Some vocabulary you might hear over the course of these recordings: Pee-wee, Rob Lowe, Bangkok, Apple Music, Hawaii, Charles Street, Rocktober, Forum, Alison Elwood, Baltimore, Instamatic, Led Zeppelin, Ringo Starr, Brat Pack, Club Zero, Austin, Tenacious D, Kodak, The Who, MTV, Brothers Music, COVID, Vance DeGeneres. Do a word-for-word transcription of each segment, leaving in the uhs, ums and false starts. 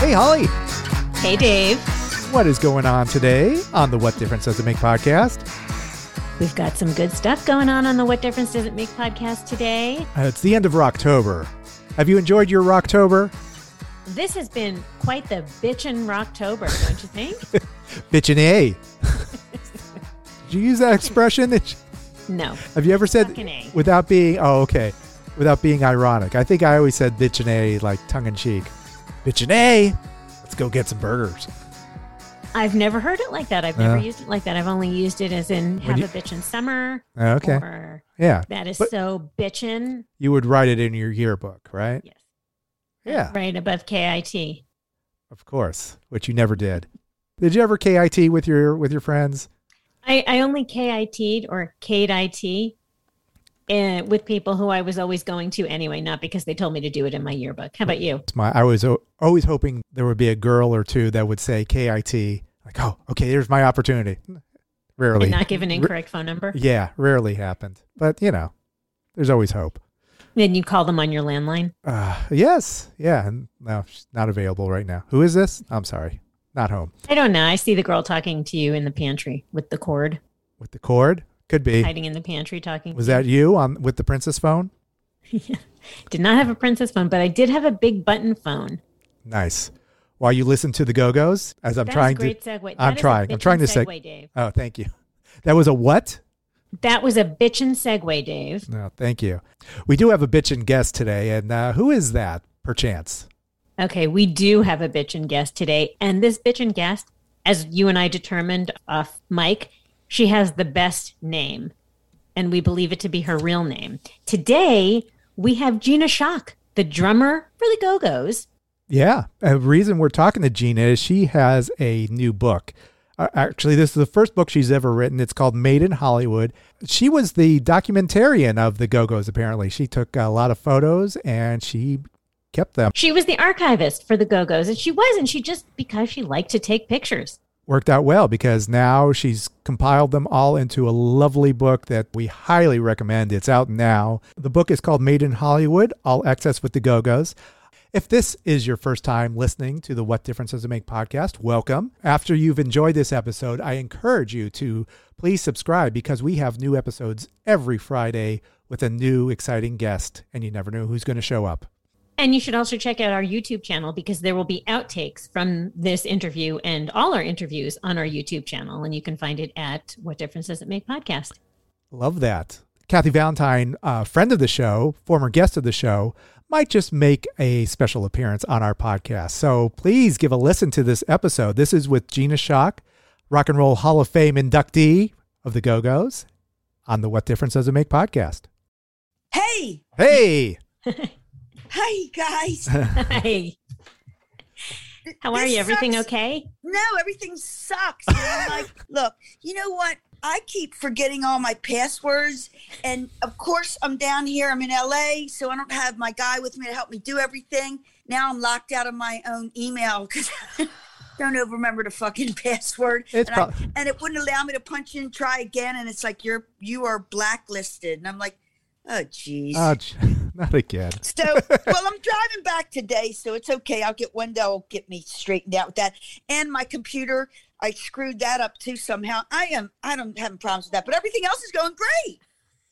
Hey, Holly. Hey, Dave. What is going on today on the What Difference Does It Make podcast? We've got some good stuff going on on the What Difference Does It Make podcast today. Uh, it's the end of Rocktober. Have you enjoyed your Rocktober? This has been quite the bitchin' Rocktober, don't you think? Bitchin' A. Did you use that expression? That you... No. Have you ever said fucking A without being, oh, okay, without being ironic? I think I always said bitchin' A like tongue in cheek. Bitchin' A, let's go get some burgers. I've never heard it like that. I've never uh, used it like that. I've only used it as in have you, a bitchin' summer. Okay. Or, yeah. That is but so bitchin'. You would write it in your yearbook, right? Yes. Yeah. Right above K I T. Of course, which you never did. Did you ever K I T with your with your friends? I, I only K I T'd or K'd I T Uh, with people who I was always going to anyway, not because they told me to do it in my yearbook. How about you? It's my, I was o- always hoping there would be a girl or two that would say K I T. Like, oh, okay, here's my opportunity. Rarely. And not give an incorrect Ra- phone number? Yeah, rarely happened. But, you know, there's always hope. Then you call them on your landline? Uh, yes. Yeah. And no, she's not available right now. Who is this? I'm sorry. Not home. I don't know. I see the girl talking to you in the pantry with the cord. With the cord? Could be. Hiding in the pantry talking. Was that you on with the princess phone? Yeah. Did not have a princess phone, but I did have a big button phone. Nice. While you listen to the Go-Go's, as I'm that trying great to. Segue. I'm that trying. I'm trying to segue. Seg- Dave. Oh, thank you. That was a what? That was a bitchin' segue, Dave. No, thank you. We do have a bitchin' guest today, and uh, who is that, perchance? Okay, we do have a bitchin' guest today, and this bitchin' guest, as you and I determined off mic, she has the best name, and we believe it to be her real name. Today, we have Gina Schock, the drummer for the Go-Go's. Yeah. The reason we're talking to Gina is she has a new book. Uh, actually, this is the first book she's ever written. It's called Made in Hollywood. She was the documentarian of the Go-Go's, apparently. She took a lot of photos, and she kept them. She was the archivist for the Go-Go's, and she was, and she just, because she liked to take pictures. Worked out well because now she's compiled them all into a lovely book that we highly recommend. It's out now. The book is called Made in Hollywood, All Access with the Go-Go's. If this is your first time listening to the What Difference Does It Make podcast, welcome. After you've enjoyed this episode, I encourage you to please subscribe because we have new episodes every Friday with a new exciting guest, and you never know who's going to show up. And you should also check out our YouTube channel because there will be outtakes from this interview and all our interviews on our YouTube channel. And you can find it at What Difference Does It Make podcast. Love that. Kathy Valentine, a friend of the show, former guest of the show, might just make a special appearance on our podcast. So please give a listen to this episode. This is with Gina Schock, Rock and Roll Hall of Fame inductee of the Go-Go's on the What Difference Does It Make podcast. Hey! Hey! Hi, guys. Hi. How are this you? Everything sucks. Okay? No, everything sucks. I'm like, look, you know what? I keep forgetting all my passwords. And, of course, I'm down here. I'm in L A, so I don't have my guy with me to help me do everything. Now I'm locked out of my own email because I don't over remember the fucking password. It's and, prob- I, and it wouldn't allow me to punch in and try again. And it's like, you're you are blacklisted. And I'm like, oh, jeez. Oh, jeez. Not again. So, well, I'm driving back today, so it's okay. I'll get Wendell, will get me straightened out with that. And my computer, I screwed that up too somehow. I am, I don't have problems with that, but everything else is going great.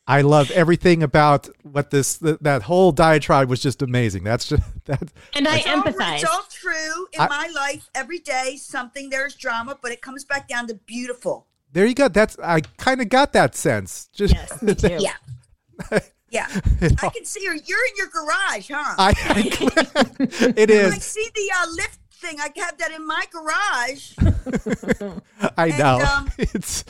I love everything about what this, th- that whole diatribe was just amazing. That's just, that. And I empathize. It's all true in I, my life every day, something, there's drama, but it comes back down to beautiful. There you go. That's, I kind of got that sense. Just, yes, me too. Yeah. Yeah, I can see her. You're in your garage, huh? I, I, it is. I see the uh, lift thing. I had that in my garage. I and, know. Um, it's,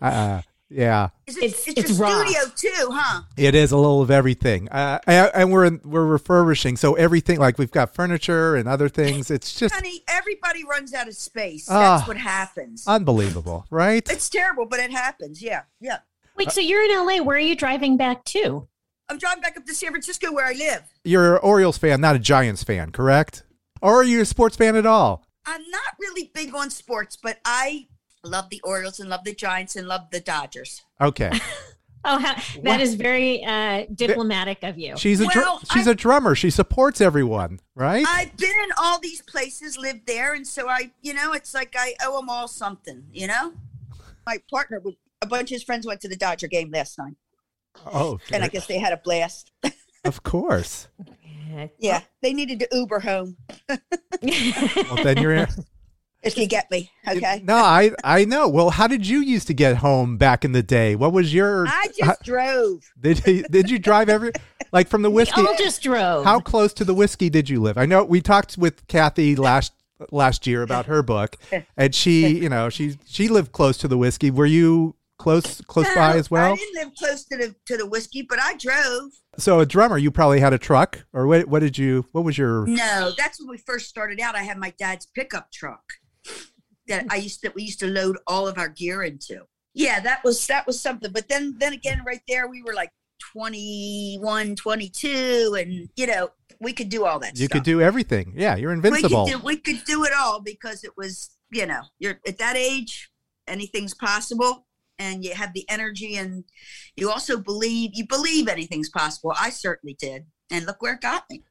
uh, yeah. It's, it's, it's, it's your rough. Studio too, huh? It is a little of everything. Uh, and we're we're refurbishing, so everything, like we've got furniture and other things. It's just, honey, everybody runs out of space. That's uh, what happens. Unbelievable, right? It's terrible, but it happens. Yeah, yeah. Wait, so you're in L A. Where are you driving back to? I'm driving back up to San Francisco where I live. You're an Orioles fan, not a Giants fan, correct? Or are you a sports fan at all? I'm not really big on sports, but I love the Orioles and love the Giants and love the Dodgers. Okay. Oh, how, that what? Is very uh, diplomatic of you. She's a well, dr- she's I, a drummer. She supports everyone, right? I've been in all these places, lived there, and so I, you know, it's like I owe them all something, you know? My partner, a bunch of his friends went to the Dodger game last night. Oh, okay. And I guess they had a blast. Of course. Yeah, they needed to Uber home. Well, then you're in. If you get me, okay. No, I I know. Well, how did you used to get home back in the day? What was your? I just how, drove. Did you, did you drive every like from the Whisky? We all just drove. How close to the Whisky did you live? I know we talked with Kathy last last year about her book, and she you know she she lived close to the Whisky. Were you? Close, close no, by as well. I didn't live close to the to the Whisky, but I drove. So a drummer, you probably had a truck, or what? What did you? What was your? No, that's when we first started out. I had my dad's pickup truck that I used that we used to load all of our gear into. Yeah, that was that was something. But then then again, right there, we were like twenty-one, twenty-two, and you know we could do all that. You stuff. could do everything. Yeah, you're invincible. We could do, we could do it all because it was you know you're at that age, anything's possible. And you have the energy, and you also believe you believe anything's possible. I certainly did, and look where it got me.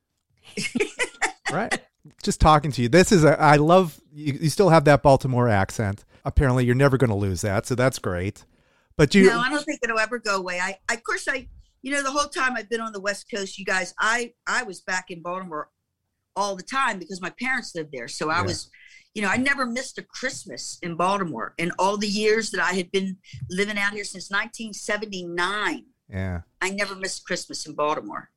Right, just talking to you. This is a, I love. You, you still have that Baltimore accent. Apparently, you're never going to lose that, so that's great. But you, no, I don't think it'll ever go away. I, I, of course, I, you know, the whole time I've been on the West Coast, you guys, I, I was back in Baltimore all the time because my parents lived there, so I yeah. was. You know, I never missed a Christmas in Baltimore in all the years that I had been living out here since nineteen seventy-nine. Yeah. I never missed Christmas in Baltimore.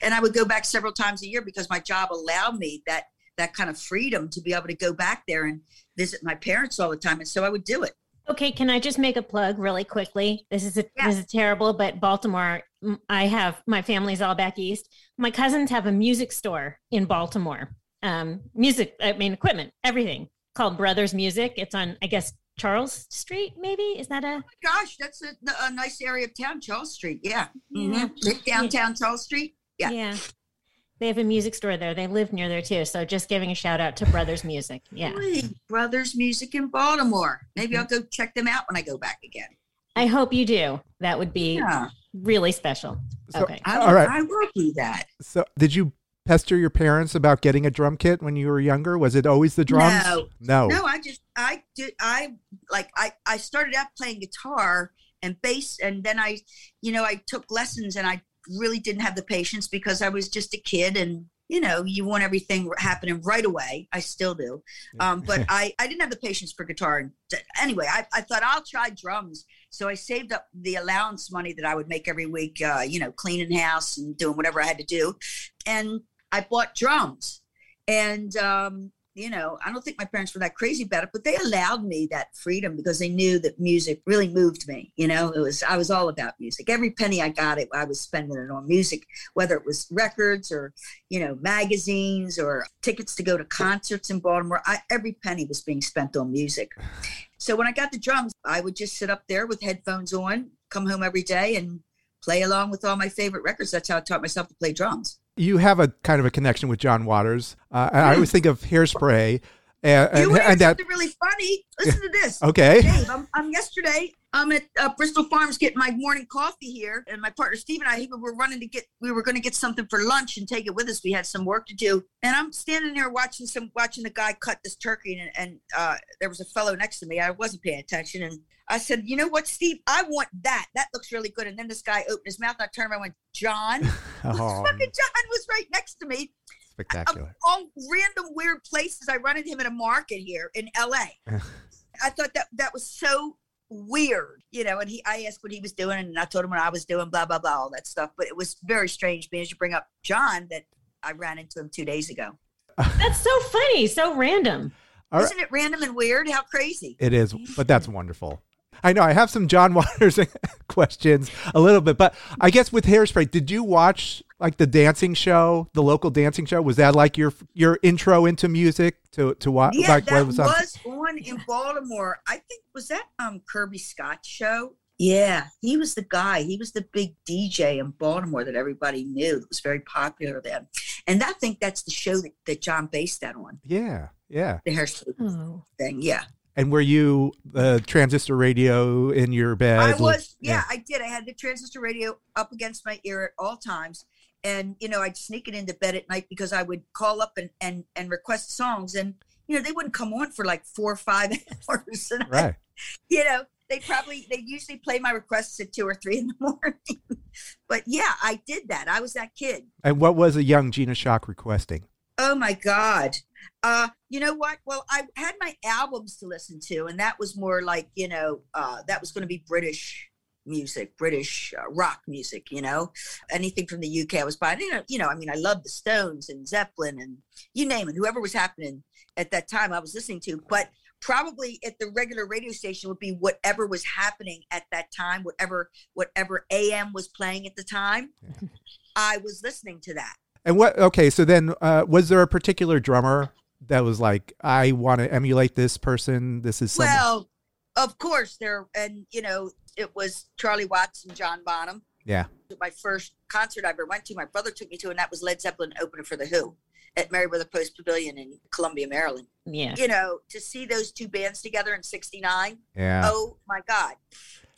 And I would go back several times a year because my job allowed me that that kind of freedom to be able to go back there and visit my parents all the time. And so I would do it. Okay. Can I just make a plug really quickly? This is a, yeah. this is terrible, but Baltimore, I have my family's all back east. My cousins have a music store in Baltimore. Um, music, I mean, equipment, everything called Brothers Music. It's on, I guess, Charles Street, maybe? Is that a... Oh my gosh, that's a, a nice area of town, Charles Street. Yeah. Mm-hmm. yeah. Downtown yeah. Charles Street. Yeah. Yeah. They have a music store there. They live near there too. So just giving a shout out to Brothers Music. Yeah. Really? Brothers Music in Baltimore. Maybe I'll go check them out when I go back again. I hope you do. That would be yeah. really special. So, okay. I, all right. I will do that. So did you... pester your parents about getting a drum kit when you were younger? Was it always the drums? No, no, no I just, I did, I like, I, I started out playing guitar and bass, and then I, you know, I took lessons, and I really didn't have the patience because I was just a kid, and you know, you want everything happening right away. I still do, um, but I, I didn't have the patience for guitar. Anyway, I, I thought I'll try drums. So I saved up the allowance money that I would make every week, uh, you know, cleaning house and doing whatever I had to do, and I bought drums, and, um, you know, I don't think my parents were that crazy about it, but they allowed me that freedom because they knew that music really moved me. You know, it was, I was all about music. Every penny I got it, I was spending it on music, whether it was records or, you know, magazines or tickets to go to concerts in Baltimore. I, every penny was being spent on music. So when I got the drums, I would just sit up there with headphones on, come home every day and play along with all my favorite records. That's how I taught myself to play drums. You have a kind of a connection with John Waters. Uh, I always think of Hairspray. And, and, you heard something really funny. Listen to this. Okay. Dave, I'm, I'm yesterday, I'm at uh, Bristol Farms getting my morning coffee here. And my partner, Steve, and I, we were running to get, we were going to get something for lunch and take it with us. We had some work to do. And I'm standing there watching some, watching the guy cut this turkey. And, and uh, there was a fellow next to me. I wasn't paying attention. And I said, you know what, Steve, I want that. That looks really good. And then this guy opened his mouth, and I turned around and went, John? Oh. Fucking John was right next to me. Spectacular. I, all random weird places. I run into him in a market here in L A. I thought that that was so weird, you know, and he, I asked what he was doing, and I told him what I was doing, blah, blah, blah, all that stuff. But it was very strange, because you bring up John, that I ran into him two days ago. That's so funny. So random. Right. Isn't it random and weird? How crazy. It is. But that's wonderful. I know I have some John Waters questions a little bit, but I guess with Hairspray, did you watch like the dancing show, the local dancing show? Was that like your your intro into music to to watch? Yeah, like, that what was, on? was on in Baltimore. I think was that um Kirby Scott show. Yeah, he was the guy. He was the big D J in Baltimore that everybody knew. That was very popular then, and I think that's the show that, that John based that on. Yeah, yeah, the Hairspray oh. thing. Yeah. And were you the uh, transistor radio in your bed? I was, yeah, yeah, I did. I had the transistor radio up against my ear at all times. And, you know, I'd sneak it into bed at night because I would call up and, and, and request songs. And, you know, they wouldn't come on for like four or five hours. And right. I, you know, they probably, they usually play my requests at two or three in the morning. But yeah, I did that. I was that kid. And what was a young Gina Schock requesting? Oh, my God. Uh, you know what? Well, I had my albums to listen to, and that was more like, you know, uh, that was going to be British music, British uh, rock music, you know, anything from the U K I was buying. You know, you know, I mean, I loved the Stones and Zeppelin and you name it, whoever was happening at that time I was listening to. But probably at the regular radio station would be whatever was happening at that time, whatever, whatever A M was playing at the time. Yeah. I was listening to that. And what, okay, so then uh, was there a particular drummer that was like, I want to emulate this person? This is someone. Well, of course there. And, you know, it was Charlie Watts and John Bonham. Yeah. My first concert I ever went to, my brother took me to, and that was Led Zeppelin opener for The Who at Meriwether Post Pavilion in Columbia, Maryland. Yeah. You know, to see those two bands together in sixty-nine. Yeah. Oh, my God.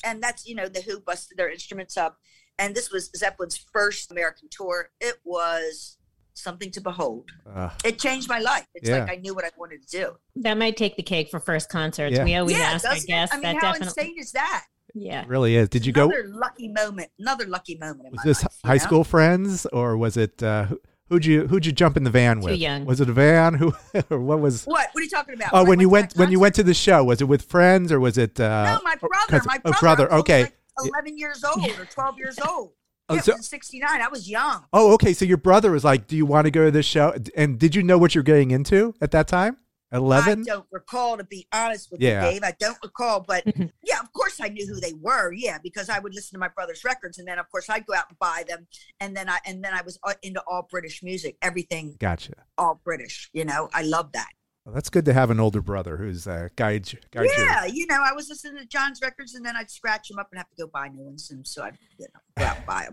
And that's, you know, The Who busted their instruments up. And this was Zeppelin's first American tour. It was something to behold. Uh, it changed my life. It's yeah. like I knew what I wanted to do. That might take the cake for first concerts. Yeah. We always yeah, ask our guests. I mean, that how definitely... insane is that? Yeah, it really is. Did you another go? Another lucky moment. Another lucky moment. In was my this life, high know? school friends, or was it? Uh, who'd you who'd you jump in the van with? Too young. Was it a van? Who? Or what was? What? What are you talking about? Oh, when, when you went when you went to the show, was it with friends or was it? Uh, no, my brother. My brother. Oh, brother. Okay. eleven years old or twelve years old. Oh, yeah, so, I was sixty-nine. I was young. Oh, okay. So your brother was like, do you want to go to this show? And did you know what you're getting into at that time? eleven? I don't recall, to be honest with yeah. you, Dave. I don't recall. But yeah, of course I knew who they were. Yeah, because I would listen to my brother's records. And then, of course, I'd go out and buy them. And then I and then I was into all British music. Everything. Gotcha. All British. You know, I love that. Well, that's good to have an older brother who's uh, guide, guide Yeah, you. you know, I was listening to John's records, and then I'd scratch him up and have to go buy new ones, and so I'd you know, go out and buy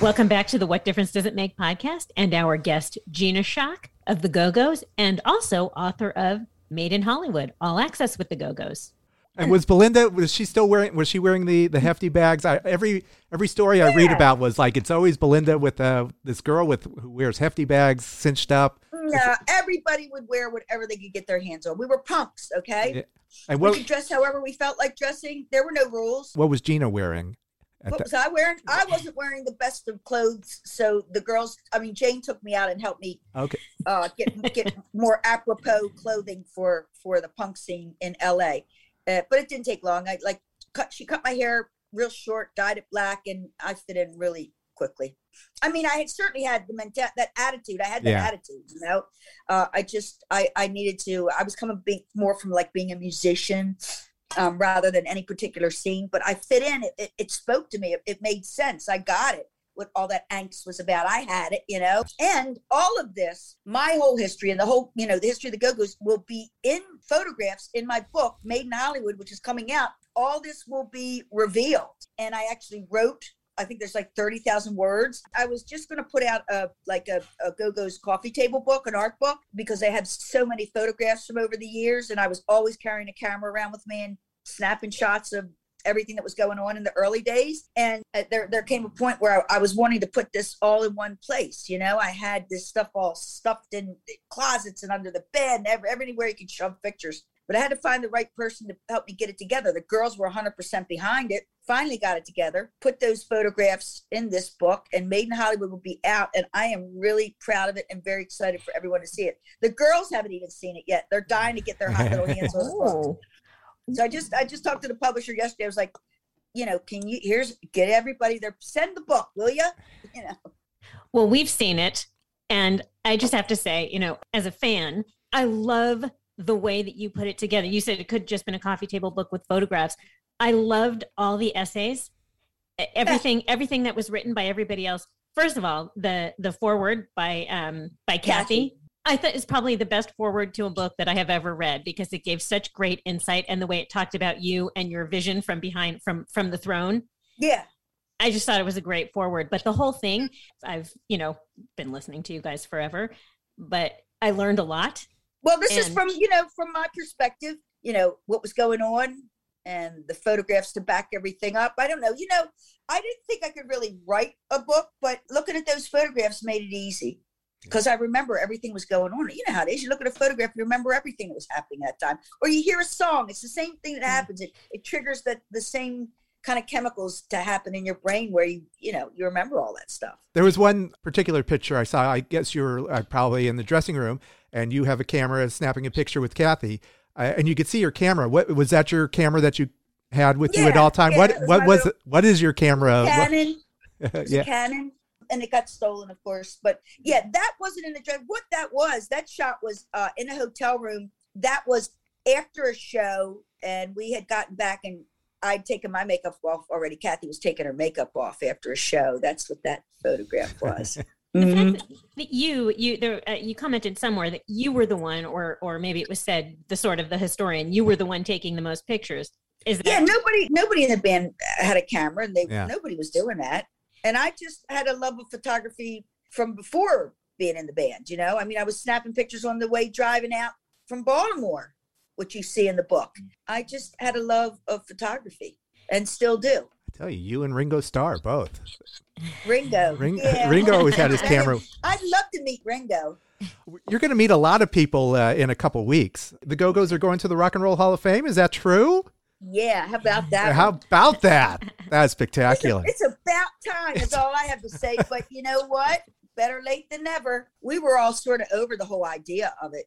Welcome back to the What Difference Does It Make podcast and our guest, Gina Schock of The Go-Go's and also author of Made in Hollywood, All Access with The Go-Go's. And was Belinda, was she still wearing, was she wearing the, the hefty bags? I, every every story yeah. I read about was like, it's always Belinda with uh, this girl with who wears hefty bags, cinched up. No, everybody would wear whatever they could get their hands on. We were punks, okay? Yeah. And what, we could dress however we felt like dressing. There were no rules. What was Gina wearing? What was I wearing? I wasn't wearing the best of clothes, so the girls, I mean, Jane took me out and helped me okay. uh, get get more apropos clothing for, for the punk scene in L A. Uh, but it didn't take long. I like cut. She cut my hair real short, dyed it black, and I fit in really quickly. I mean, I had certainly had the menta- that attitude. I had that yeah. attitude, you know. Uh, I just, I, I needed to. I was coming big, more from like being a musician. Um, rather than any particular scene, but I fit in. It, it, it spoke to me. It, it made sense. I got it. What all that angst was about. I had it, you know. And all of this, my whole history and the whole, you know, the history of the Go-Go's will be in photographs in my book, Made in Hollywood, which is coming out. All this will be revealed. And I actually wrote, I think there's like thirty thousand words. I was just going to put out a like a, a Go-Go's coffee table book, an art book, because they have so many photographs from over the years. And I was always carrying a camera around with me and snapping shots of everything that was going on in the early days. And there there came a point where I, I was wanting to put this all in one place. You know, I had this stuff all stuffed in closets and under the bed and every, everywhere you could shove pictures. But I had to find the right person to help me get it together. The girls were one hundred percent behind it. Finally got it together, put those photographs in this book, and Made in Hollywood will be out. And I am really proud of it and very excited for everyone to see it. The girls haven't even seen it yet. They're dying to get their hot little hands on the book. So I just I just talked to the publisher yesterday. I was like, you know, can you, here's, get everybody there. Send the book, will you? You know. Well, we've seen it. And I just have to say, you know, as a fan, I love the way that you put it together. You said it could have just been a coffee table book with photographs. I loved all the essays, everything, everything that was written by everybody else. First of all, the, the foreword by, um, by Kathy, Kathy. I thought is probably the best foreword to a book that I have ever read because it gave such great insight and the way it talked about you and your vision from behind, from, from the throne. Yeah. I just thought it was a great foreword, but the whole thing, I've, you know, been listening to you guys forever, but I learned a lot. Well, this and- is from, you know, from my perspective, you know, what was going on and the photographs to back everything up. I don't know. You know, I didn't think I could really write a book, but looking at those photographs made it easy because I remember everything was going on. You know how it is. You look at a photograph, you remember everything that was happening at that time. Or you hear a song. It's the same thing that happens. It, it triggers the, the same kind of chemicals to happen in your brain where you, you know, you remember all that stuff. There was one particular picture I saw. I guess you were uh, probably in the dressing room and you have a camera snapping a picture with Kathy uh, and you could see your camera. What was that, your camera that you had with yeah, you at all time? Yeah, what, was what was, little, what is your camera? Canon. yeah. Canon. And it got stolen, of course, but yeah, that wasn't in the dress. What that was, that shot was uh, in a hotel room. That was after a show and we had gotten back and I'd taken my makeup off already. Kathy was taking her makeup off after a show. That's what that photograph was. The mm-hmm. fact that, that you you there, uh, you commented somewhere that you were the one, or or maybe it was said the sort of the historian, you were the one taking the most pictures. Is that- yeah, nobody nobody in the band had a camera, and they yeah. nobody was doing that. And I just had a love of photography from before being in the band. You know, I mean, I was snapping pictures on the way driving out from Baltimore, which you see in the book. I just had a love of photography, and still do. I tell you, you and Ringo Starr both. Ringo. Ring, yeah. Ringo always had his camera. I'd love to meet Ringo. You're going to meet a lot of people uh, in a couple weeks. The Go-Go's are going to the Rock and Roll Hall of Fame. Is that true? Yeah. How about that? How about that? That's spectacular. It's, a, it's about time. That's all I have to say. But you know what? Better late than never. We were all sort of over the whole idea of it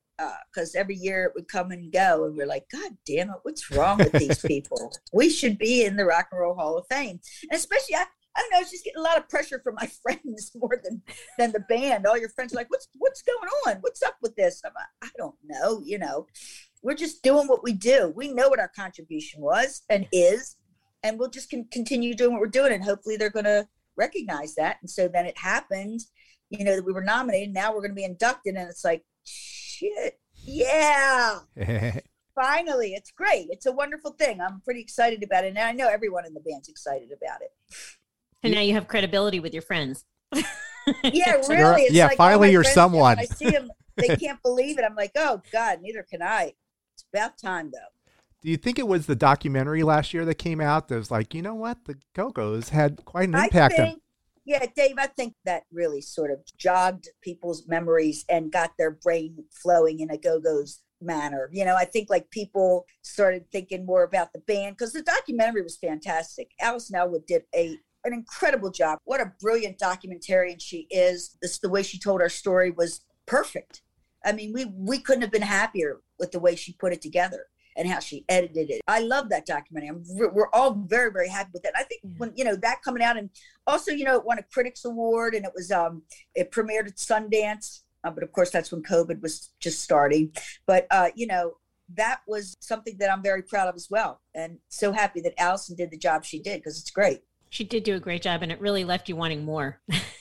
because uh, every year it would come and go, and we're like, God damn it, what's wrong with these people? We should be in the Rock and Roll Hall of Fame. And especially, I, I don't know, I was just getting a lot of pressure from my friends more than than the band. All your friends are like, what's what's going on? What's up with this? I'm like, I don't know. You know, we're just doing what we do. We know what our contribution was and is, and we'll just con- continue doing what we're doing, and hopefully they're going to recognize that. And so then it happened. You know, that we were nominated. Now we're going to be inducted. And it's like, shit. Yeah. Finally, it's great. It's a wonderful thing. I'm pretty excited about it. And I know everyone in the band's excited about it. And now you have credibility with your friends. Yeah, really. It's yeah, like, finally oh, you're someone. I see them. They can't believe it. I'm like, oh, God, neither can I. It's about time, though. Do you think it was the documentary last year that came out that was like, you know what? The Go-Go's had quite an impact on. Yeah, Dave, I think that really sort of jogged people's memories and got their brain flowing in a Go-Go's manner. You know, I think like people started thinking more about the band because the documentary was fantastic. Alison Elwood did a an incredible job. What a brilliant documentarian she is. This, the way she told our story was perfect. I mean, we we couldn't have been happier with the way she put it together and how she edited it. I love that documentary. I'm, we're all very, very happy with it. I think when, you know, that coming out, and also, you know, it won a Critics Award, and it was, um, it premiered at Sundance. Uh, but of course that's when COVID was just starting, but uh, you know, that was something that I'm very proud of as well. And so happy that Allison did the job she did, because it's great. She did do a great job, and it really left you wanting more.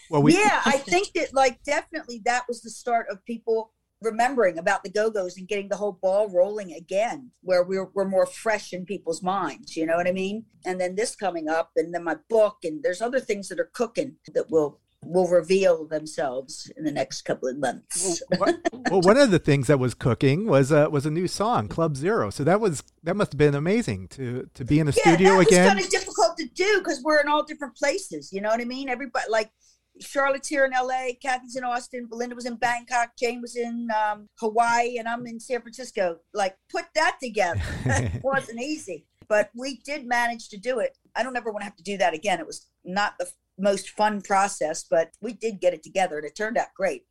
Well, we- yeah, I think that like, definitely that was the start of people remembering about the Go-Go's and getting the whole ball rolling again, where we're, we're more fresh in people's minds, you know what I mean? And then this coming up, and then my book, and there's other things that are cooking that will will reveal themselves in the next couple of months. Well, what, well one of the things that was cooking was uh, was a new song, Club Zero. So that was that must have been amazing to to be in a yeah, studio that again. It's kind of difficult to do because we're in all different places, you know what I mean? Everybody like. Charlotte's here in L A, Kathy's in Austin, Belinda was in Bangkok, Jane was in um, Hawaii, and I'm in San Francisco. Like, put that together. It wasn't easy, but we did manage to do it. I don't ever want to have to do that again. It was not the f- most fun process, but we did get it together, and it turned out great.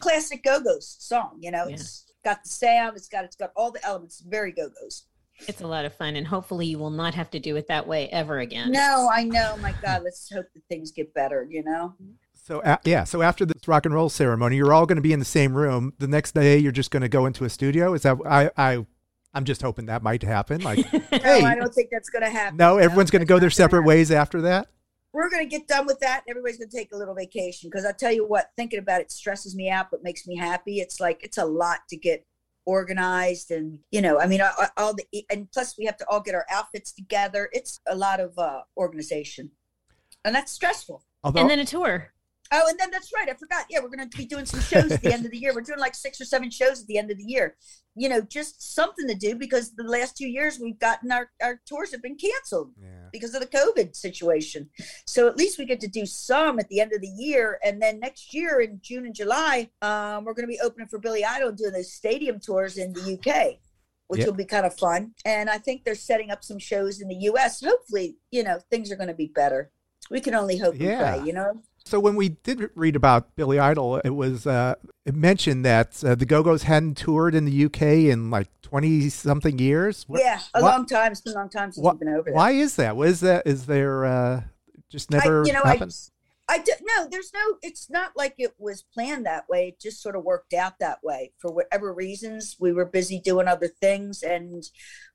Classic Go-Go's song, you know. Yeah. It's got the sound, it's got it's got all the elements. Very Go-Go's. It's a lot of fun, and hopefully you will not have to do it that way ever again. No, I know. My God, let's hope that things get better, you know. So uh, yeah, so after this rock and roll ceremony, you're all going to be in the same room. The next day, you're just going to go into a studio. Is that I I I'm just hoping that might happen. Like, no, hey, I don't think that's going to happen. No, everyone's no, going to go their separate ways after that. We're going to get done with that. And everybody's going to take a little vacation, because I'll tell you what, thinking about it stresses me out, but makes me happy. It's like, it's a lot to get organized. And, you know, I mean, all the, and plus we have to all get our outfits together. It's a lot of uh, organization, and that's stressful. Although, and then a tour. Oh, and then that's right. I forgot. Yeah, we're going to be doing some shows at the end of the year. We're doing like six or seven shows at the end of the year. You know, just something to do, because the last two years we've gotten our, our tours have been canceled yeah. because of the COVID situation. So at least we get to do some at the end of the year. And then next year in June and July, um, we're going to be opening for Billy Idol and doing those stadium tours in the U K, which yep. will be kind of fun. And I think they're setting up some shows in the U S. Hopefully, you know, things are going to be better. We can only hope yeah. and pray, you know? So when we did read about Billy Idol, it was uh, it mentioned that uh, the Go-Go's hadn't toured in the U K in like twenty-something years. What, yeah, a what, long time. It's been a long time since what, we've been over there. Why is that? What is that? Is there uh, just never I, you know, happens? I, I do, no, there's no, it's not like it was planned that way. It just sort of worked out that way. For whatever reasons, we were busy doing other things, and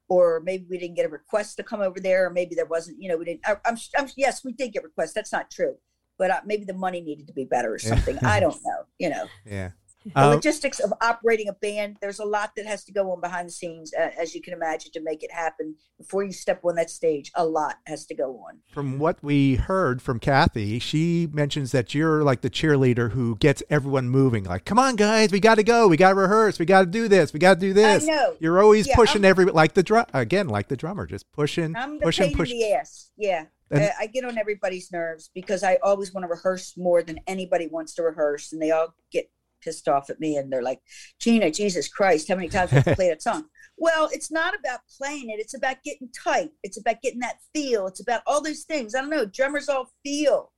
or maybe we didn't get a request to come over there, or maybe there wasn't, you know, we didn't, I, I'm, I'm, yes, we did get requests. That's not true. But maybe the money needed to be better or something. I don't know, you know. Yeah. The um, logistics of operating a band, there's a lot that has to go on behind the scenes, uh, as you can imagine, to make it happen. Before you step on that stage, a lot has to go on. From what we heard from Kathy, she mentions that you're like the cheerleader who gets everyone moving. Like, come on, guys, we got to go. We got to rehearse. We got to do this. We got to do this. I know. You're always yeah, pushing I'm, every, like the drum, again, like the drummer, just pushing, I'm the pushing, pain pushing. In the ass. Yeah. And, I get on everybody's nerves because I always want to rehearse more than anybody wants to rehearse. And they all get pissed off at me. And they're like, Gina, Jesus Christ, how many times have you played that song? Well, it's not about playing it. It's about getting tight. It's about getting that feel. It's about all those things. I don't know. Drummers all feel,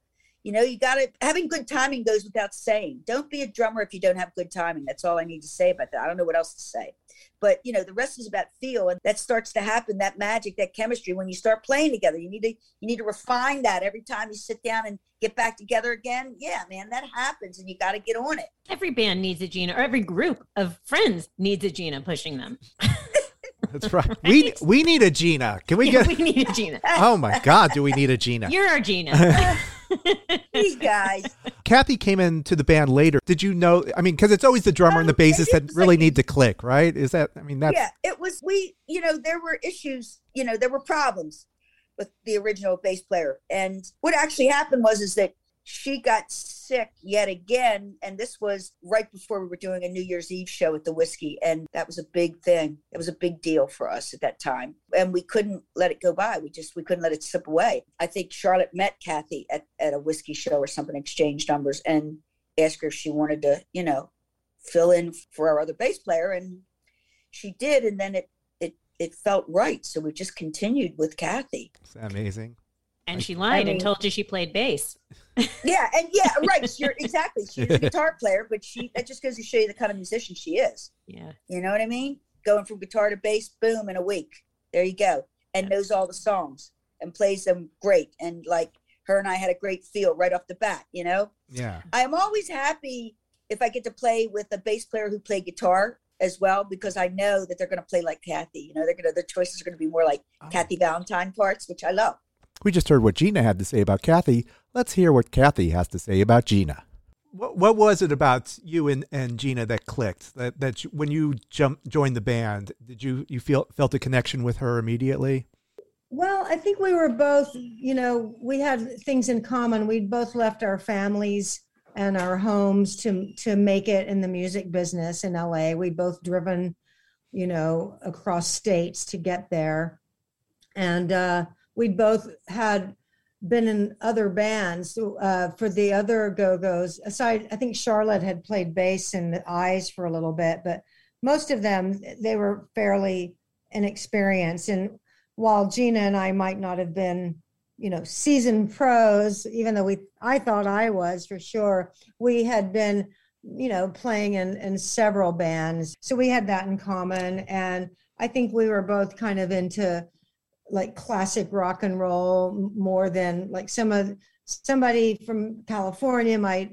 you know, you got to, having good timing goes without saying. Don't be a drummer if you don't have good timing. That's all I need to say about that. I don't know what else to say. But, you know, the rest is about feel, and that starts to happen, that magic, that chemistry, when you start playing together. You need to you need to refine that every time you sit down and get back together again. Yeah, man, that happens, and you got to get on it. Every band needs a Gina, or every group of friends needs a Gina pushing them. That's right. right. We we need a Gina. Can we get? Yeah, we need a Gina. Oh my God, do we need a Gina? You're our Gina. These guys. Kathy came into the band later. Did you know? I mean, because it's always the drummer um, and the bassist that really like, need to click, right? Is that? I mean, that's. Yeah, it was. We, you know, there were issues. You know, there were problems with the original bass player, and what actually happened was is that she got sick yet again, and this was right before we were doing a New Year's Eve show at the Whisky, and that was a big thing. It was a big deal for us at that time, and we couldn't let it go by. We just, we couldn't let it slip away. I think Charlotte met Kathy at, at a Whisky show or something, exchanged numbers, and asked her if she wanted to, you know, fill in for our other bass player, and she did, and then it, it, it felt right, so we just continued with Kathy. It's amazing. And she lied I mean, and told you she played bass. Yeah, and yeah, right. You're, exactly. She's a guitar player, but she that just goes to show you the kind of musician she is. Yeah. You know what I mean? Going from guitar to bass, boom, in a week. There you go. And yeah. knows all the songs and plays them great. And like her and I had a great feel right off the bat, you know? Yeah. I'm always happy if I get to play with a bass player who played guitar as well, because I know that they're going to play like Kathy. You know, they're going to, their choices are going to be more like oh. Kathy Valentine parts, which I love. We just heard what Gina had to say about Kathy. Let's hear what Kathy has to say about Gina. What, what was it about you and, and Gina that clicked? That that you, when you jumped, joined the band, did you you feel felt a connection with her immediately? Well, I think we were both, you know, we had things in common. We'd both left our families and our homes to to make it in the music business in L A. We'd both driven, you know, across states to get there, and. uh We'd both had been in other bands uh, for the other Go-Go's. Aside, I think Charlotte had played bass and eyes for a little bit, but most of them, they were fairly inexperienced. And while Gina and I might not have been, you know, seasoned pros, even though we, I thought I was for sure, we had been, you know, playing in, in several bands. So we had that in common. And I think we were both kind of into like classic rock and roll more than like some of somebody from California might,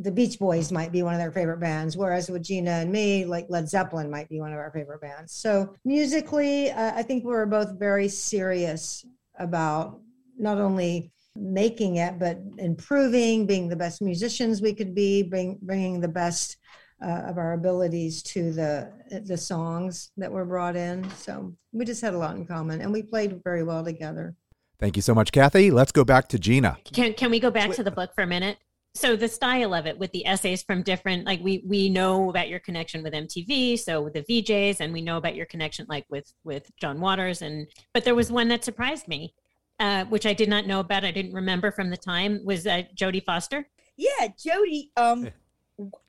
the Beach Boys might be one of their favorite bands. Whereas with Gina and me, like Led Zeppelin might be one of our favorite bands. So musically, uh, I think we were both very serious about not only making it, but improving, being the best musicians we could be, bring, bringing the best Uh, of our abilities to the the songs that were brought in. So we just had a lot in common, and we played very well together. Thank you so much, Kathy. Let's go back to Gina. Can can we go back Wait. to the book for a minute? So the style of it with the essays from different, like we we know about your connection with M T V, so with the V Js, and we know about your connection like with with John Waters, and but there was one that surprised me, uh, which I did not know about. I didn't remember from the time was uh, Jodie Foster. Yeah, Jodie. Um,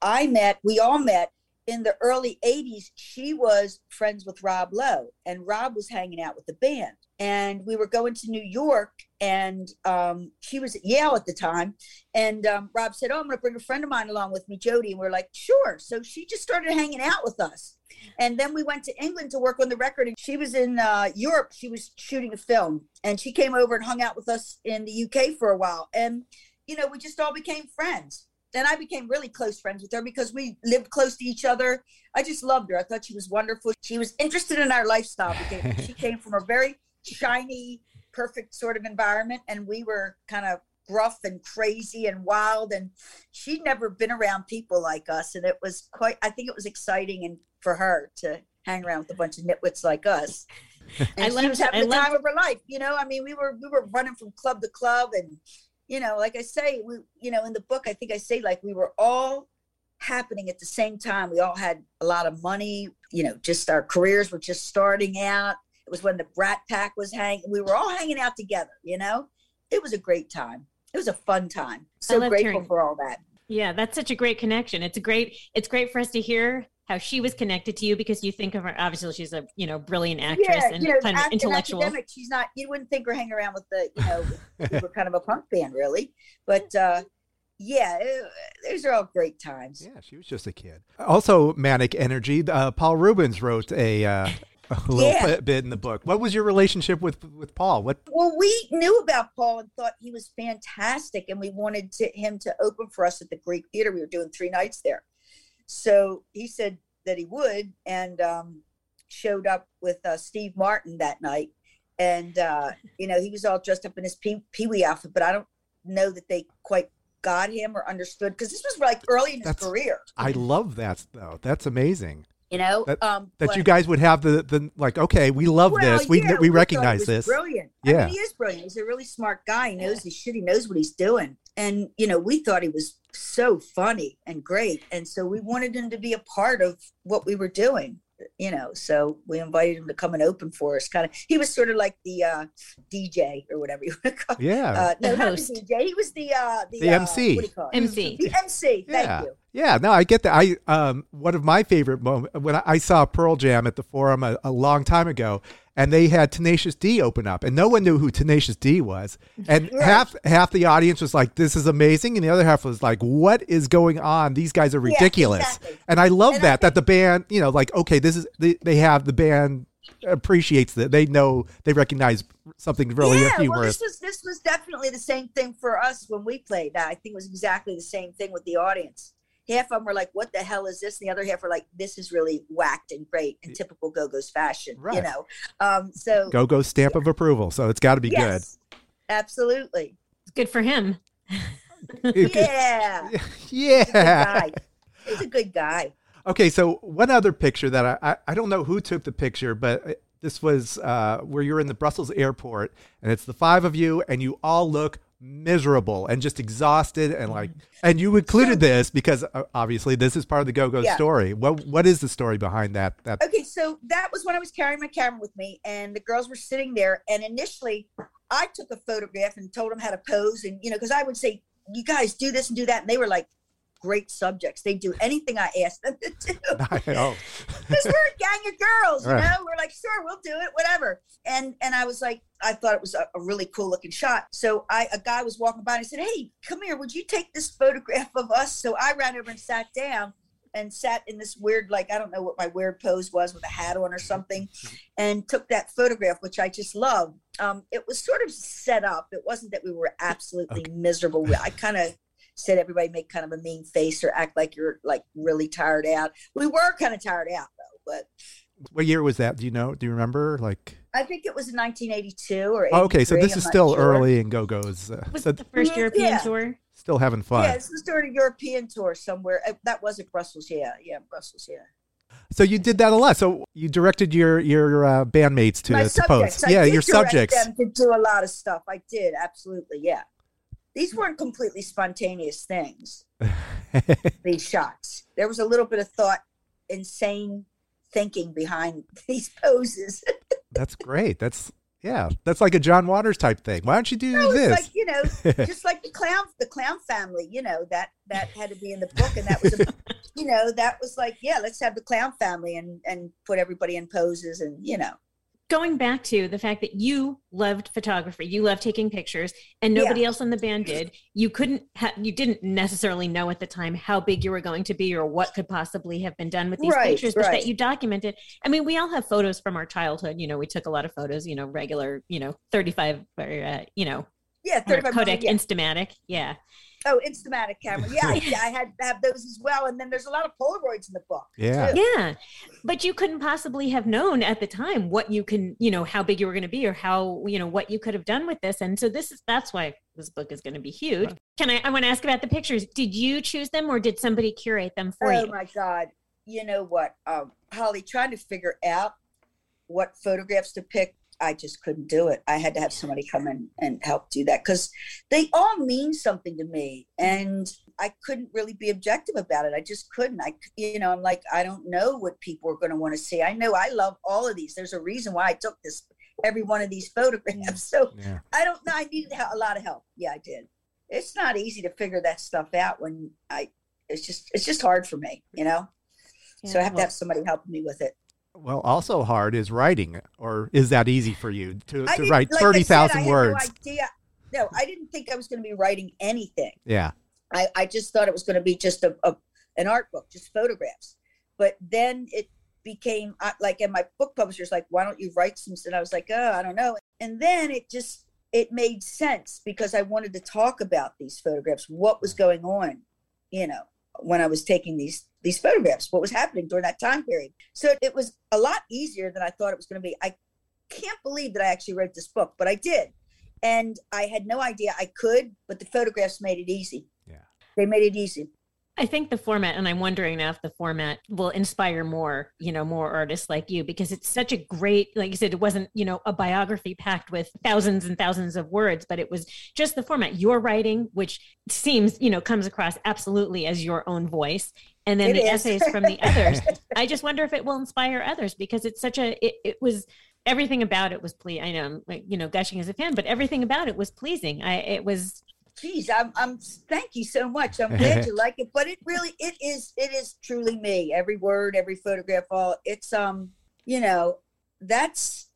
I met. We all met in the early eighties. She was friends with Rob Lowe, and Rob was hanging out with the band. And we were going to New York, and um, she was at Yale at the time. And um, Rob said, oh, I'm going to bring a friend of mine along with me, Jodie. And we we're like, sure. So she just started hanging out with us. And then we went to England to work on the record. And she was in uh, Europe. She was shooting a film. And she came over and hung out with us in the U K for a while. And, you know, we just all became friends. And I became really close friends with her because we lived close to each other. I just loved her. I thought she was wonderful. She was interested in our lifestyle because she came from a very shiny, perfect sort of environment, and we were kind of gruff and crazy and wild, and she'd never been around people like us, and it was quite, I think it was exciting and for her to hang around with a bunch of nitwits like us. And I she loved, was having I the loved. time of her life, you know, I mean, we were we were running from club to club, and, you know, like I say, we, you know, in the book, I think I say, like, we were all happening at the same time. We all had a lot of money, you know, just our careers were just starting out. It was when the Brat Pack was hanging. We were all hanging out together, you know? It was a great time. It was a fun time. So grateful hearing. for all that. Yeah, that's such a great connection. It's a great, it's great for us to hear how she was connected to you, because you think of her, obviously she's a, you know, brilliant actress yeah, and you know, kind of an intellectual. Academic, she's not, you wouldn't think we're hanging around with the, you know, we were kind of a punk band really, but uh, yeah, it, these are all great times. Yeah, she was just a kid. Also manic energy. Uh, Paul Rubens wrote a, uh, A little yeah. bit in the book. What was your relationship with with Paul? What? Well, we knew about Paul and thought he was fantastic, and we wanted to, him to open for us at the Greek Theater. We were doing three nights there, so he said that he would, and um, showed up with uh, Steve Martin that night. And uh, you know, he was all dressed up in his pee- peewee outfit, but I don't know that they quite got him or understood, because this was like early in That's, his career. I love that though. That's amazing. You know, that, um, that but, you guys would have the, the like, okay, we love well, this. We, yeah, we, we recognize this. Brilliant. Yeah. I mean, he is brilliant. He's a really smart guy. He knows yeah. his shit. He knows what he's doing. And, you know, we thought he was so funny and great. And so we wanted him to be a part of what we were doing, you know, so we invited him to come and open for us. Kind of, he was sort of like the uh, D J or whatever you want to call it. Yeah. Uh, no, not the D J. He was the, uh, the, the M C. Uh, what do you call it? M C. The M C. Thank yeah. you. Yeah, no, I get that. I um, one of my favorite moments when I, I saw Pearl Jam at the Forum a, a long time ago, and they had Tenacious D open up, and no one knew who Tenacious D was, and right. half half the audience was like, "This is amazing," and the other half was like, "What is going on? These guys are ridiculous." Yeah, exactly. And I love and that I think- that the band, you know, like okay, this is they, they have the band. Appreciates that they know they recognize something really yeah, well, this was this was definitely the same thing for us when we played. I think it was exactly the same thing with the audience. Half of them were like, what the hell is this? And the other half were like, this is really whacked and great in typical Go-Go's fashion, right. you know? Um, so Go-Go's stamp yeah. of approval. So it's got to be yes, good. Absolutely. It's good for him. yeah. Yeah. He's a, a good guy. Okay. So one other picture that I, I, I don't know who took the picture, but this was uh, where you're in the Brussels airport and it's the five of you and you all look miserable and just exhausted and like, and you included so, this because obviously this is part of the Go-Go yeah. story. What what is the story behind that? That okay, so that was when I was carrying my camera with me, and the girls were sitting there. And initially, I took a photograph and told them how to pose, and you know, because I would say, "You guys do this and do that," and they were like, "Great subjects. They do anything I ask them to do." I know. Because we're a gang of girls, you right. know? We're like, sure, we'll do it, whatever. And and I was like, I thought it was a, a really cool looking shot. So I a guy was walking by and I said, "Hey, come here, would you take this photograph of us?" So I ran over and sat down and sat in this weird, like, I don't know what my weird pose was with a hat on or something, and took that photograph, which I just loved. Um, it was sort of set up. It wasn't that we were absolutely okay. miserable. I kind of said everybody make kind of a mean face or act like you're like really tired out. We were kind of tired out though. But what year was that? Do you know? Do you remember? Like I think it was in nineteen eighty-two or eighty-three. Oh, okay, so this I'm is still sure. early in Go-Go's. Uh, was so, it the first European yeah. tour? Still having fun. Yeah, this was during a European tour somewhere. That was at Brussels. Yeah, yeah, Brussels. Yeah. So you did that a lot. So you directed your your uh, bandmates to, My to subjects. pose. I yeah, did your subjects. Them to do a lot of stuff. I did absolutely. Yeah. these weren't completely spontaneous things, these shots. There was a little bit of thought, insane thinking behind these poses. That's great. That's, yeah, that's like a John Waters type thing. Why don't you do no, this? Like, you know, just like the clown, the clown family, you know, that, that had to be in the book. And that was, a, you know, that was like, yeah, let's have the clown family and, and put everybody in poses and, you know. Going back to the fact that you loved photography, you loved taking pictures, and nobody yeah. else in the band did. You couldn't, ha- you didn't necessarily know at the time how big you were going to be or what could possibly have been done with these right, pictures, but right. that you documented. I mean, we all have photos from our childhood. You know, we took a lot of photos. You know, regular. You know, thirty-five. Or, uh, you know, yeah, thirty-five Kodak yeah. Instamatic. Yeah. Oh, Instamatic camera. Yeah, yeah, I had have those as well. And then there's a lot of Polaroids in the book. Yeah. Too. Yeah. But you couldn't possibly have known at the time what you can, you know, how big you were going to be or how, you know, what you could have done with this. And so this is, that's why this book is going to be huge. Can I, I want to ask about the pictures. Did you choose them or did somebody curate them for oh, you? Oh my God. You know what? Um, Holly, trying to figure out what photographs to pick, I just couldn't do it. I had to have somebody come in and help do that because they all mean something to me. And I couldn't really be objective about it. I just couldn't. I, you know, I'm like, I don't know what people are going to want to see. I know I love all of these. There's a reason why I took this, every one of these photographs. So yeah. I don't know. I needed a lot of help. Yeah, I did. It's not easy to figure that stuff out when I, it's just, it's just hard for me, you know? Yeah, so I have well, to have somebody help me with it. Well, also hard is writing, or is that easy for you to, to write like thirty thousand words? No, idea. no, I didn't think I was going to be writing anything. Yeah. I, I just thought it was going to be just a, a an art book, just photographs. But then it became like, and my book publisher's like, why don't you write some? And I was like, oh, I don't know. And then it just, it made sense because I wanted to talk about these photographs, what was going on, you know, when I was taking these these photographs, what was happening during that time period. So it was a lot easier than I thought it was going to be. I can't believe that I actually wrote this book, but I did. And I had no idea I could, but the photographs made it easy. Yeah, they made it easy. I think the format, and I'm wondering now if the format will inspire more, you know, more artists like you, because it's such a great, like you said, it wasn't, you know, a biography packed with thousands and thousands of words, but it was just the format you're writing, which seems, you know, comes across absolutely as your own voice. And then it the is. essays from the others. I just wonder if it will inspire others because it's such a, it, it was, everything about it was, ple- I know I'm like, you know, gushing as a fan, but everything about it was pleasing. I, it was, Geez, I'm, I'm, thank you so much. I'm glad you like it, but it really, it is, it is truly me. Every word, every photograph, all it's, um, you know, that's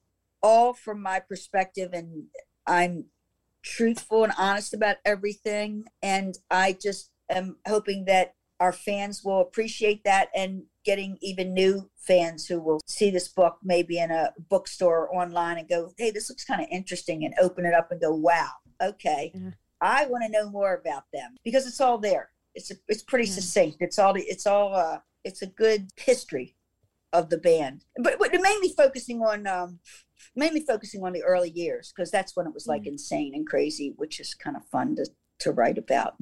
all from my perspective. And I'm truthful and honest about everything. And I just am hoping that our fans will appreciate that and getting even new fans who will see this book, maybe in a bookstore or online and go, hey, this looks kind of interesting and open it up and go, wow. Okay. Yeah. I want to know more about them because it's all there. It's a, it's pretty mm-hmm. succinct. It's all it's all uh, it's a good history of the band, but, but mainly focusing on um, mainly focusing on the early years because that's when it was like mm-hmm. insane and crazy, which is kind of fun to, to write about.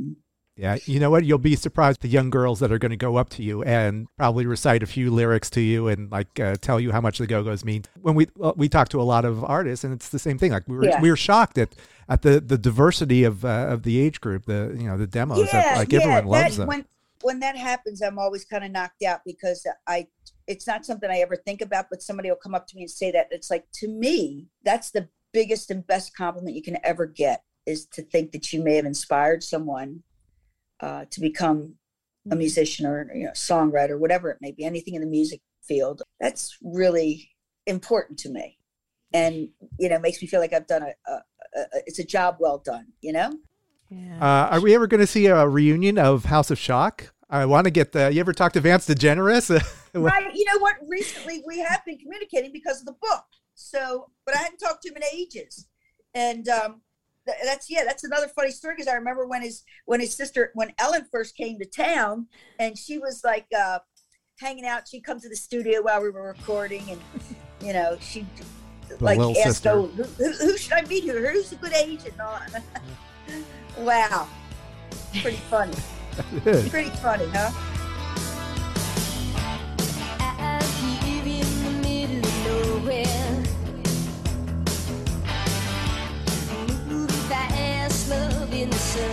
Yeah, you know what? You'll be surprised the young girls that are going to go up to you and probably recite a few lyrics to you and like uh, tell you how much the Go-Go's mean. When we well, we talk to a lot of artists, and it's the same thing. Like we were yeah. we were shocked at, at the, the diversity of uh, of the age group. The you know the demos. Yeah, that, like yeah, everyone loves that, them. When when that happens, I'm always kind of knocked out because I it's not something I ever think about. But somebody will come up to me and say that. It's like to me that's the biggest and best compliment you can ever get is to think that you may have inspired someone. Uh, to become a musician or you know, songwriter, whatever it may be, anything in the music field, that's really important to me. And, you know, makes me feel like I've done a, a, a it's a job well done, you know? Yeah. Uh, are we ever going to see a reunion of House of Shock? I want to get the, you ever talk to Vance DeGeneres? Right. You know what? Recently we have been communicating because of the book. So, but I hadn't talked to him in ages. And, um, That's yeah. That's another funny story because I remember when his when his sister when Ellen first came to town and she was like uh, hanging out. She'd come to the studio while we were recording and you know she like asked, "Oh, who, who, who should I meet? Who, who's a good agent?" And wow, pretty funny. Pretty funny, huh? Love in the sun.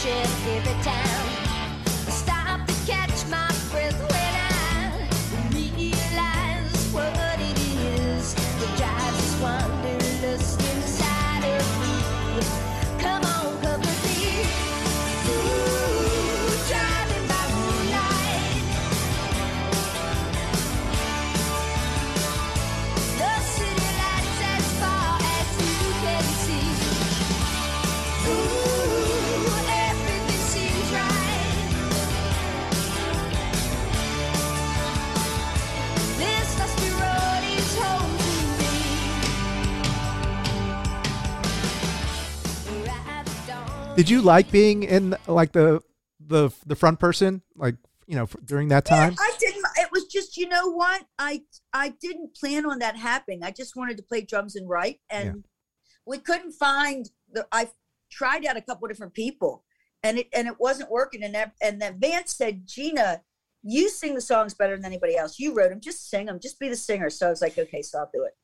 shit in the town. I stop to catch my breath when I realize what it is that drives this wanderlust inside of me. Come on, come with me. Ooh, driving by moonlight. The city lights as far as you can see. Ooh, did you like being in like the the the front person, like, you know, during that time? Yeah, I didn't. It was just, you know what, I I didn't plan on that happening. I just wanted to play drums and write, and yeah. we couldn't find the. I tried out a couple of different people, and it and it wasn't working. And that, and then Vance said, Gina, you sing the songs better than anybody else. You wrote them. Just sing them. Just be the singer. So I was like, okay, so I'll do it.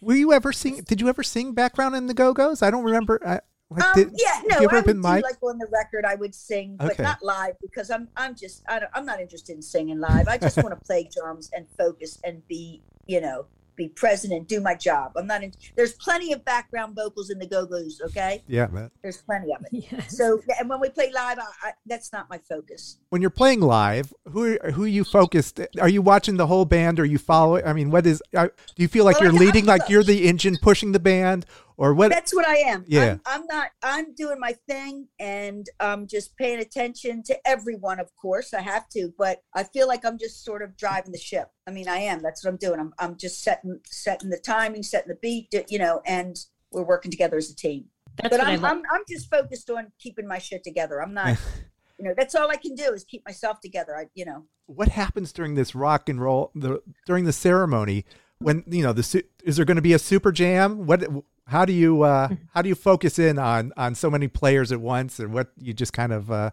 Were you ever sing? Did you ever sing background in the Go-Go's? I don't remember. I, Like, um, did, yeah, no, I would do, like, on the record, I would sing, but okay. not live, because I'm I'm just, I don't, I'm not interested in singing live. I just want to play drums and focus and be, you know, be present and do my job. I'm not in, there's plenty of background vocals in the Go-Go's, okay? Yeah, man. There's plenty of it. Yes. So, and when we play live, I, I, that's not my focus. When you're playing live, who are, who are you focused? Are you watching the whole band? Or you following? I mean, what is, I, do you feel like well, you're I, leading, I, like you're the engine pushing the band? Or what? That's what I am. Yeah. I'm, I'm not, I'm doing my thing, and I'm just paying attention to everyone. Of course I have to, but I feel like I'm just sort of driving the ship. I mean, I am, that's what I'm doing. I'm I'm just setting, setting the timing, setting the beat, you know, and we're working together as a team. That's but I'm, I'm, I'm just focused on keeping my shit together. I'm not, you know, that's all I can do is keep myself together. I, you know, what happens during this rock and roll, the, during the ceremony when, you know, the, is there going to be a super jam? What, How do you uh, how do you focus in on, on so many players at once, and what you just kind of? Uh,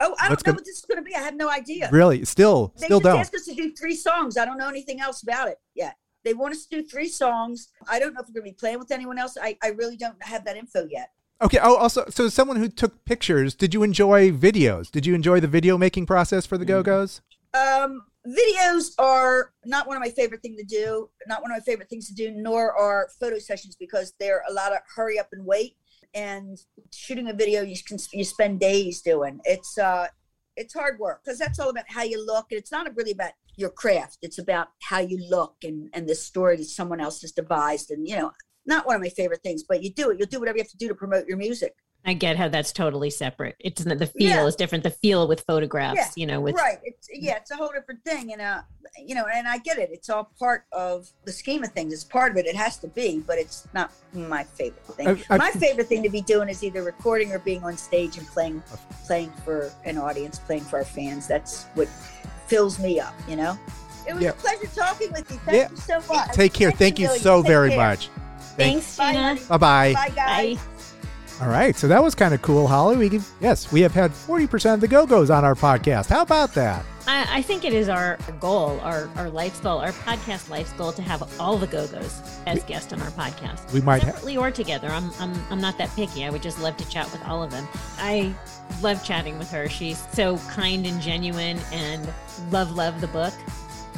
oh, I don't know gonna... what this is going to be. I have no idea. Really, still, they still don't. They asked us to do three songs. I don't know anything else about it yet. They want us to do three songs. I don't know if we're going to be playing with anyone else. I, I really don't have that info yet. Okay. Oh, also, so someone who took pictures. Did you enjoy videos? Did you enjoy the video making process for the mm-hmm. Go-Go's? Um. Videos are not one of my favorite things to do, not one of my favorite things to do, nor are photo sessions, because they're a lot of hurry up and wait. And shooting a video, you can you spend days doing. It's uh, it's hard work, because that's all about how you look. And it's not really about your craft. It's about how you look and, and the story that someone else has devised. And, you know, not one of my favorite things, but you do it. You'll do whatever you have to do to promote your music. I get how that's totally separate. It's the feel yeah. is different. The feel with photographs, yeah. you know, with right. It's, yeah, it's a whole different thing, and uh, you know, and I get it. It's all part of the scheme of things. It's part of it. It has to be, but it's not my favorite thing. I, I, my favorite thing to be doing is either recording or being on stage and playing, playing for an audience, playing for our fans. That's what fills me up, you know. It was yeah. a pleasure talking with you. Thank yeah. you so much. Take care. Thank you so very care. much. Thanks, Gina. Bye, bye. Bye, guys. Bye. All right, so that was kind of cool, Holly. We can, yes, we have had forty percent of the Go-Go's on our podcast. How about that? I, I think it is our goal, our, our life's goal, our podcast life's goal, to have all the Go-Go's as guests on our podcast. We might separately ha- or together. I'm I'm I'm not that picky. I would just love to chat with all of them. I love chatting with her. She's so kind and genuine, and love love the book,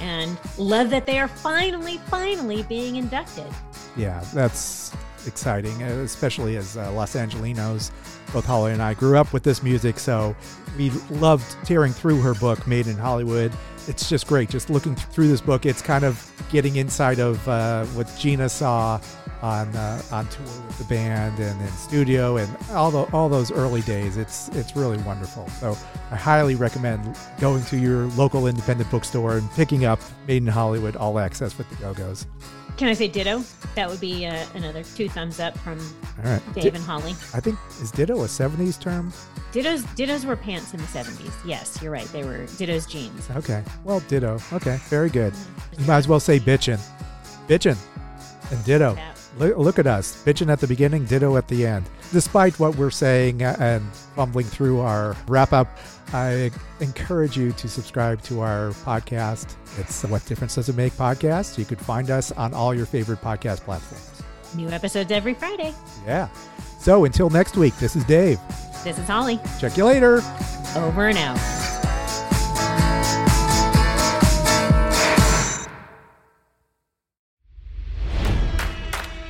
and love that they are finally finally being inducted. Yeah, that's exciting, especially as uh, Los Angelinos. Both Holly and I grew up with this music, so we loved tearing through her book, Made in Hollywood. It's just great. Just looking through this book, it's kind of getting inside of uh, what Gina saw on uh, on tour with the band and in studio, and all the all those early days. It's it's really wonderful. So I highly recommend going to your local independent bookstore and picking up Made in Hollywood All Access with the Go-Go's. Can I say ditto? That would be uh, another two thumbs up from All right. Dave D- and Holly. I think, is ditto a seventies term? Ditto's dittos were pants in the seventies. Yes, you're right. They were ditto's jeans. Okay. Well, ditto. Okay. Very good. You might as well say bitchin'. Bitchin' and ditto. Look, look at us. Bitchin' at the beginning, ditto at the end. Despite what we're saying and fumbling through our wrap-up, I encourage you to subscribe to our podcast. It's the What Difference Does It Make podcast. You could find us on all your favorite podcast platforms. New episodes every Friday. Yeah. So until next week, this is Dave. This is Holly. Check you later. Over and out.